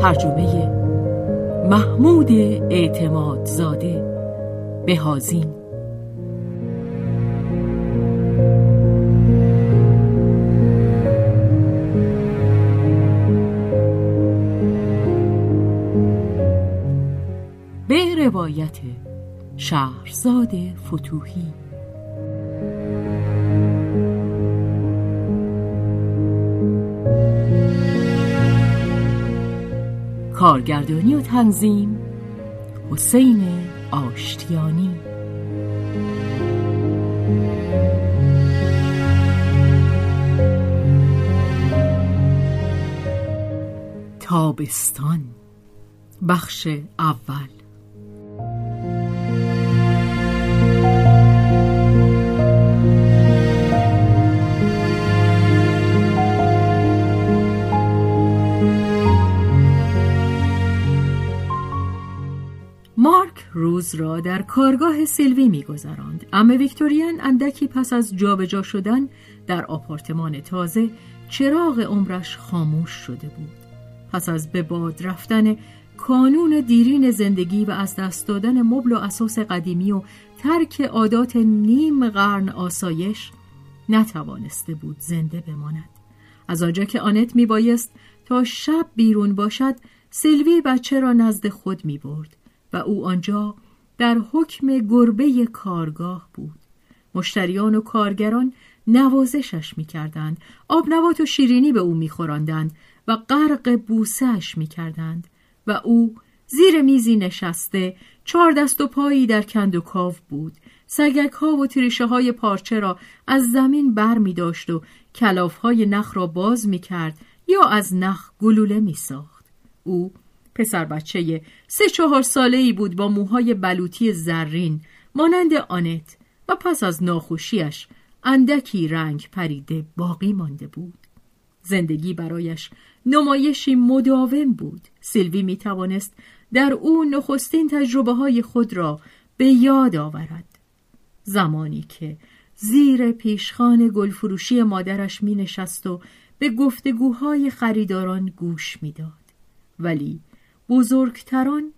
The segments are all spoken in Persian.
ترجمه محمود اعتماد زاده بهازین. روایت شهرزاد فتوحی. کارگردانی و تنظیم حسین آشتیانی. تابستان، بخش اول. روز را در کارگاه سیلوی می‌گذراند. اما ویکتوریان اندکی پس از جابجا شدن در آپارتمان تازه، چراغ عمرش خاموش شده بود. پس از به باد رفتن کانون دیرین زندگی و از دست دادن مبل و اساس قدیمی و ترک عادات نیم قرن آسایش، نتوانسته بود زنده بماند. از آنجا که آنت می‌بایست تا شب بیرون باشد، سیلوی بچه را نزد خود می‌برد و او آنجا در حکم گربه کارگاه بود. مشتریان و کارگران نوازشش می‌کردند، آبنبات و شیرینی به او می‌خوراندند و غرق بوسه‌اش می‌کردند و او زیر میزی نشسته، چهار دست و پایی در کندوکاو بود. سگک‌ها و تریشه‌های پارچه را از زمین بر می‌داشت و کلاف‌های نخ را باز می‌کرد یا از نخ گلوله می‌ساخت. او پسر بچه 3-4 ساله‌ای بود با موهای بلوطی زرین مانند آنت و پس از ناخوشیش اندکی رنگ پریده باقی مانده بود. زندگی برایش نمایشی مداوم بود. سیلوی می توانست در او نخستین تجربه‌های خود را به یاد آورد. زمانی که زیر پیشخان گلفروشی مادرش می نشست و به گفتگوهای خریداران گوش می داد. ولی بزرگتران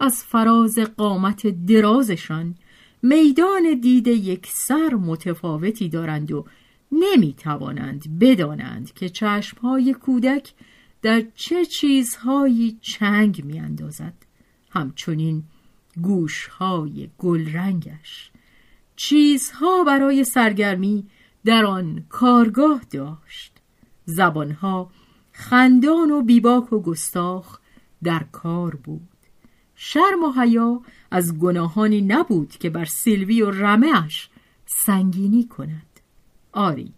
از فراز قامت درازشان میدان دید یک سر متفاوتی دارند و نمیتوانند بدانند که چشمهای کودک در چه چیزهایی چنگ میاندازد. همچنین گوشهای گلرنگش چیزها برای سرگرمی در آن کارگاه داشت. زبانها خندان و بیباک و گستاخ در کار بود. شرم و حیا از گناهانی نبود که بر سیلوی و رمه‌اش سنگینی کند. آری،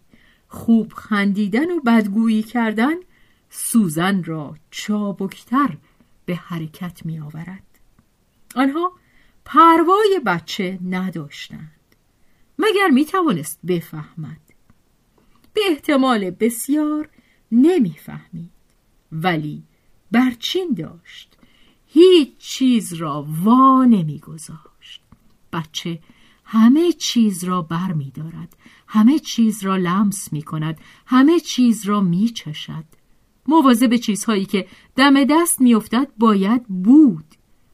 خوب خندیدن و بدگویی کردن سوزن را چابکتر به حرکت می آورد. آنها پروای بچه نداشتند، مگر می توانست بفهمد؟ به احتمال بسیار نمی فهمید، ولی برچین داشت. هیچ چیز را وا نمی گذاشت. بچه همه چیز را بر می دارد، همه چیز را لمس می کند، همه چیز را می چشد. مواظب چیزهایی که دم دست می افتد باید بود.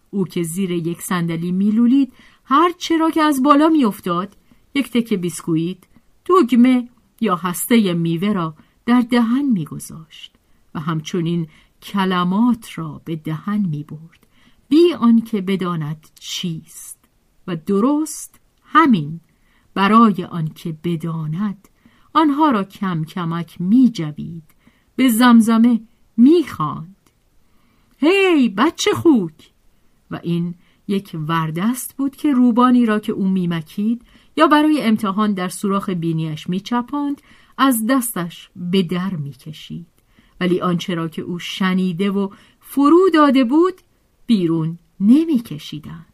او که زیر یک صندلی می لولید، هر چرا که از بالا می افتاد، یک تکه بیسکویت، دگمه یا هسته میوه را در دهن می گذاشت و همچنین کلمات را به دهن می برد بی آنکه بداند چیست. و درست همین، برای آنکه بداند، آنها را کم کمک می جوید، به زمزمه می خواند: هی بچه خوک! و این یک وردست بود که روبانی را که او میمکید یا برای امتحان در سوراخ بینیش میچپاند از دستش به در میکشید، ولی آنچه را که او شنیده و فرو داده بود بیرون نمیکشیدند،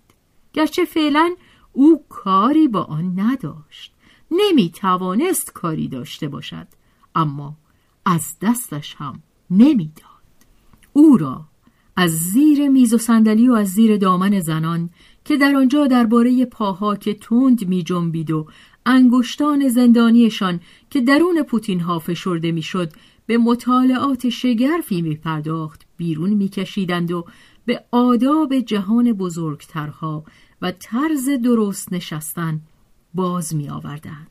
گرچه فعلا او کاری با آن نداشت، نمیتوانست کاری داشته باشد، اما از دستش هم نمیداد. او را از زیر میز و صندلی و از زیر دامن زنان که در آنجا درباره پاها که تند می جنبید و انگشتان زندانیشان که درون پوتین‌ها فشرده میشد به مطالعات شگرفی می پرداخت بیرون می کشیدند و به آداب جهان بزرگترها و طرز درست نشستن باز می آوردند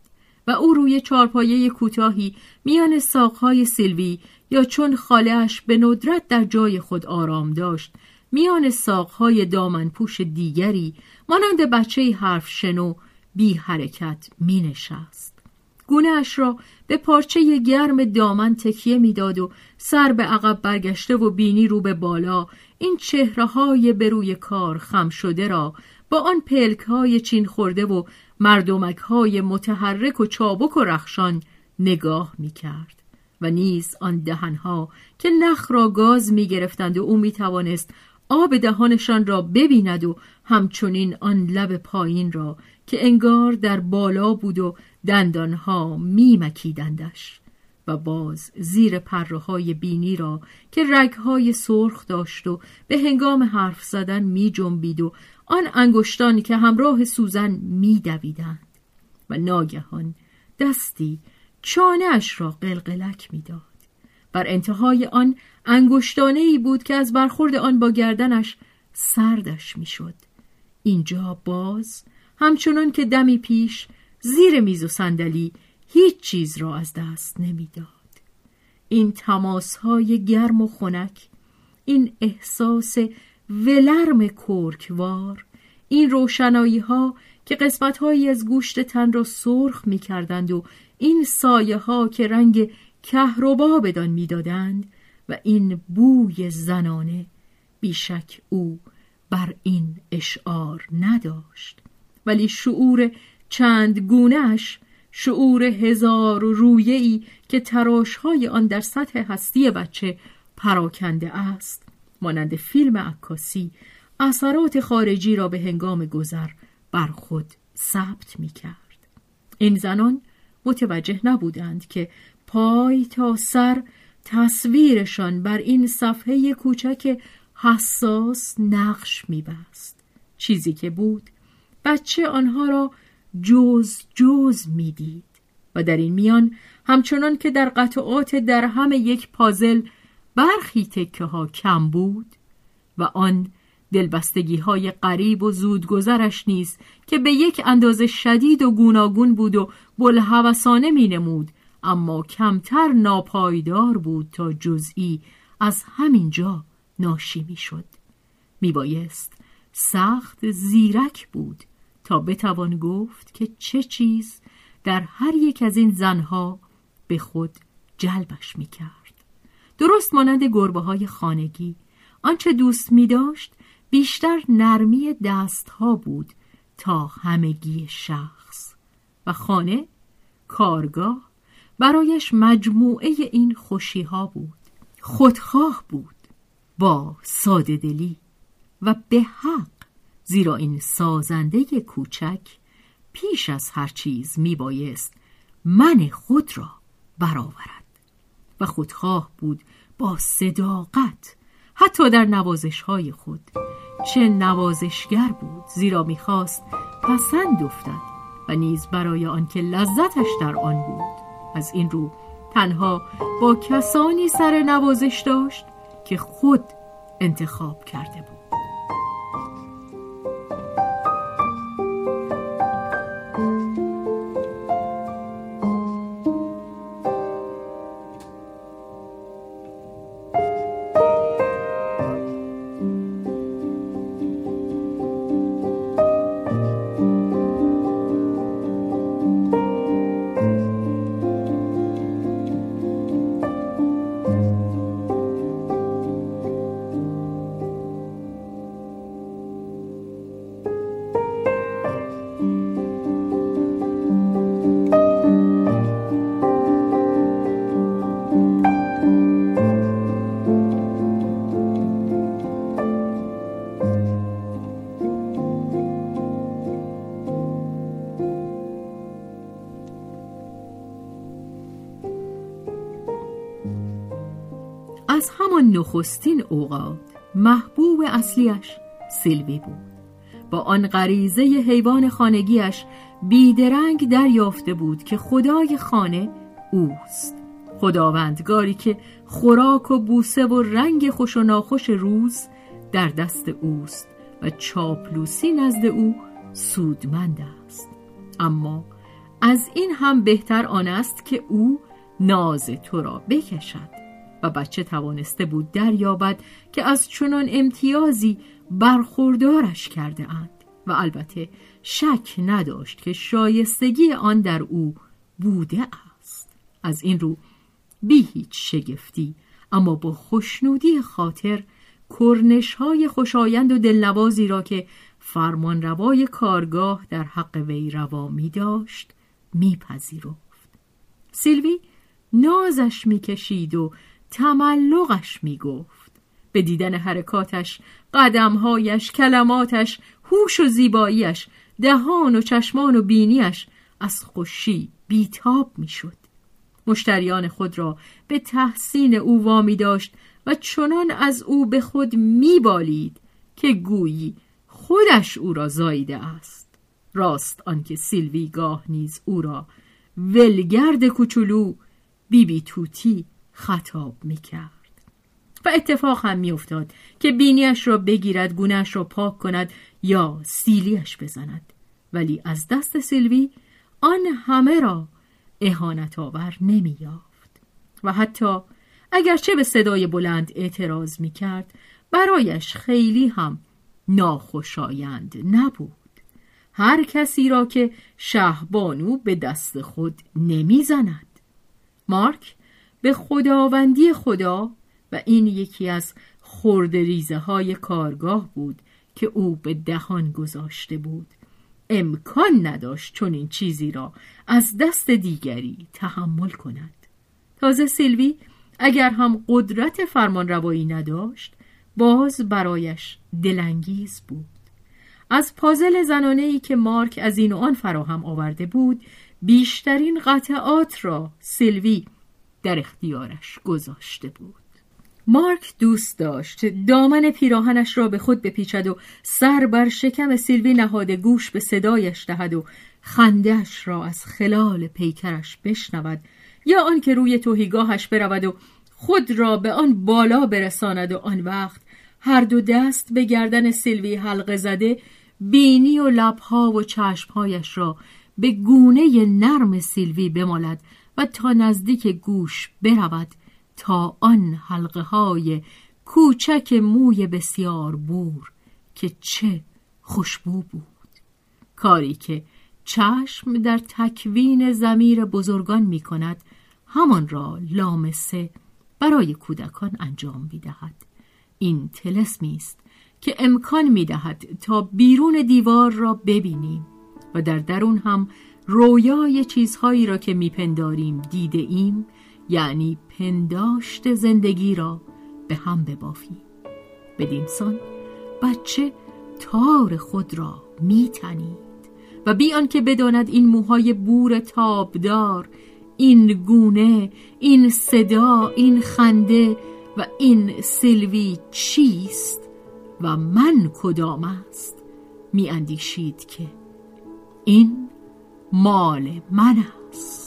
و او روی چارپایه کوتاهی میان ساقهای سیلوی یا چون خاله‌اش به ندرت در جای خود آرام داشت میان ساقهای دامنپوش دیگری مانند بچه‌ای حرف شنو بی حرکت می نشست. گونه اش را به پارچه گرم دامن تکیه می داد و سر به عقب برگشته و بینی رو به بالا این چهره های به روی کار خم شده را با آن پلک های چین خورده و مردمک های متحرک و چابک و رخشان نگاه می کرد و نیز آن دهن ها که نخ را گاز می گرفتند و او می توانست آب دهانشان را ببیند و همچنین آن لب پایین را که انگار در بالا بود و دندانها می مکیدندش و باز زیر پره‌های بینی را که رگ‌های سرخ داشت و به هنگام حرف زدن می جنبید و آن انگشتان که همراه سوزن می دویدند و ناگهان دستی چانه‌اش را قلقلک می داد. بر انتهای آن انگشتانه‌ای بود که از برخورد آن با گردنش سردش می شد. اینجا باز همچنان که دمی پیش زیر میز و صندلی هیچ چیز را از دست نمیداد. این تماس‌های گرم و خنک، این احساس ولرم کرکوار، این روشنایی‌ها که قسمت‌هایی از گوشت تن را سرخ می‌کردند و این سایه‌ها که رنگ کهربا بدان می‌دادند و این بوی زنانه، بیشک او بر این اشعار نداشت، ولی شعور چند گونهش، شعور هزار رویه‌ای که تراش‌های آن در سطح هستی بچه پراکنده است، مانند فیلم عکاسی اثرات خارجی را به هنگام گذر بر خود ثبت می‌کرد. این زنان متوجه نبودند که پای تا سر تصویرشان بر این صفحه کوچک حساس نقش می‌بست، چیزی که بود بچه آنها را جز جز می دید و در این میان همچنان که در قطعات درهم یک پازل برخی تکه ها کم بود و آن دلبستگی های قریب و زودگذرش نیز که به یک اندازه شدید و گوناگون بود و بلهوسانه می نمود، اما کمتر ناپایدار بود تا جزئی از همینجا ناشی می شد. می بایست سخت زیرک بود تا بتوان گفت که چه چیز در هر یک از این زنها به خود جلبش میکرد. درست مانند گربه های خانگی، آنچه دوست میداشت بیشتر نرمی دستها بود تا همگی شخص و خانه، کارگاه، برایش مجموعه این خوشیها بود. خودخواه بود، با ساده دلی و به حق، زیرا این سازنده کوچک پیش از هر چیز می بایست من خود را برآورد و خودخواه بود با صداقت، حتی در نوازش های خود. چه نوازشگر بود، زیرا می خواست پسند افتد و نیز برای آنکه لذتش در آن بود. از این رو تنها با کسانی سر نوازش داشت که خود انتخاب کرده بود. از همان نخستین اوقات محبوب اصلیش سیلوی بود. با آن غریزه حیوان خانگیش بیدرنگ دریافته بود که خدای خانه اوست، خداوندگاری که خوراک و بوسه و رنگ خوش و ناخوش روز در دست اوست و چاپلوسی نزد او سودمند است. اما از این هم بهتر آن است که او ناز تو را بکشد و بچه توانسته بود دریابد که از چنان امتیازی برخوردارش کرده اند و البته شک نداشت که شایستگی آن در او بوده است. از این رو بی هیچ شگفتی اما با خوشنودی خاطر کرنش‌های خوشایند و دلنوازی را که فرمانروای کارگاه در حق وی روا می‌داشت می‌پذیرفت. سیلوی نازش می‌کشید و تملقش می‌گفت. به دیدن حرکاتش، قدم‌هایش، کلماتش، هوش و زیباییش، دهان و چشمان و بینیش از خوشی بیتاب می‌شد. مشتریان خود را به تحسین او وامی داشت و چنان از او به خود می‌بالید که گویی خودش او را زاییده است. راست آنکه سیلوی گاه نیز او را ولگرد کوچولو بیبی توتی خطاب می‌کرد و اتفاق هم می‌افتاد که بینیش را بگیرد، گونه‌اش را پاک کند یا سیلیش بزند، ولی از دست سیلوی آن همه را اهانت آور نمی‌یافت و حتی اگرچه به صدای بلند اعتراض می‌کرد برایش خیلی هم ناخوشایند نبود. هر کسی را که شهبانو به دست خود نمی‌زند. مارک به خداوندی خدا و این یکی از خردریزه‌های کارگاه بود که او به دهان گذاشته بود. امکان نداشت چون این چیزی را از دست دیگری تحمل کند. تازه سیلوی اگر هم قدرت فرمانروایی نداشت باز برایش دلانگیز بود. از پازل زنانه‌ای که مارک از این و آن فراهم آورده بود بیشترین قطعات را سیلوی در اختیارش گذاشته بود. مارک دوست داشت دامن پیراهنش را به خود بپیچد و سر بر شکم سیلوی نهاده گوش به صدایش دهد و خنده‌اش را از خلال پیکرش بشنود یا آن که روی توهیگاهش برود و خود را به آن بالا برساند و آن وقت هر دو دست به گردن سیلوی حلقه زده بینی و لبها و چشمهایش را به گونه نرم سیلوی بمالد و تا نزدیک گوش برود تا آن حلقه های کوچک موی بسیار بور که چه خوشبو بود. کاری که چشم در تکوین ضمیر بزرگان می کند همان را لامسه برای کودکان انجام می دهد. این طلسمی است که امکان می دهد تا بیرون دیوار را ببینیم و در درون هم رویای چیزهایی را که می پنداریم دیده ایم، یعنی پنداشت زندگی را به هم ببافیم. بدینسان بچه تار خود را می تنید و بی آنکه بداند این موهای بور تابدار، این گونه، این صدا، این خنده و این سیلوی چیست و من کدام است، می اندیشید که این مال من است.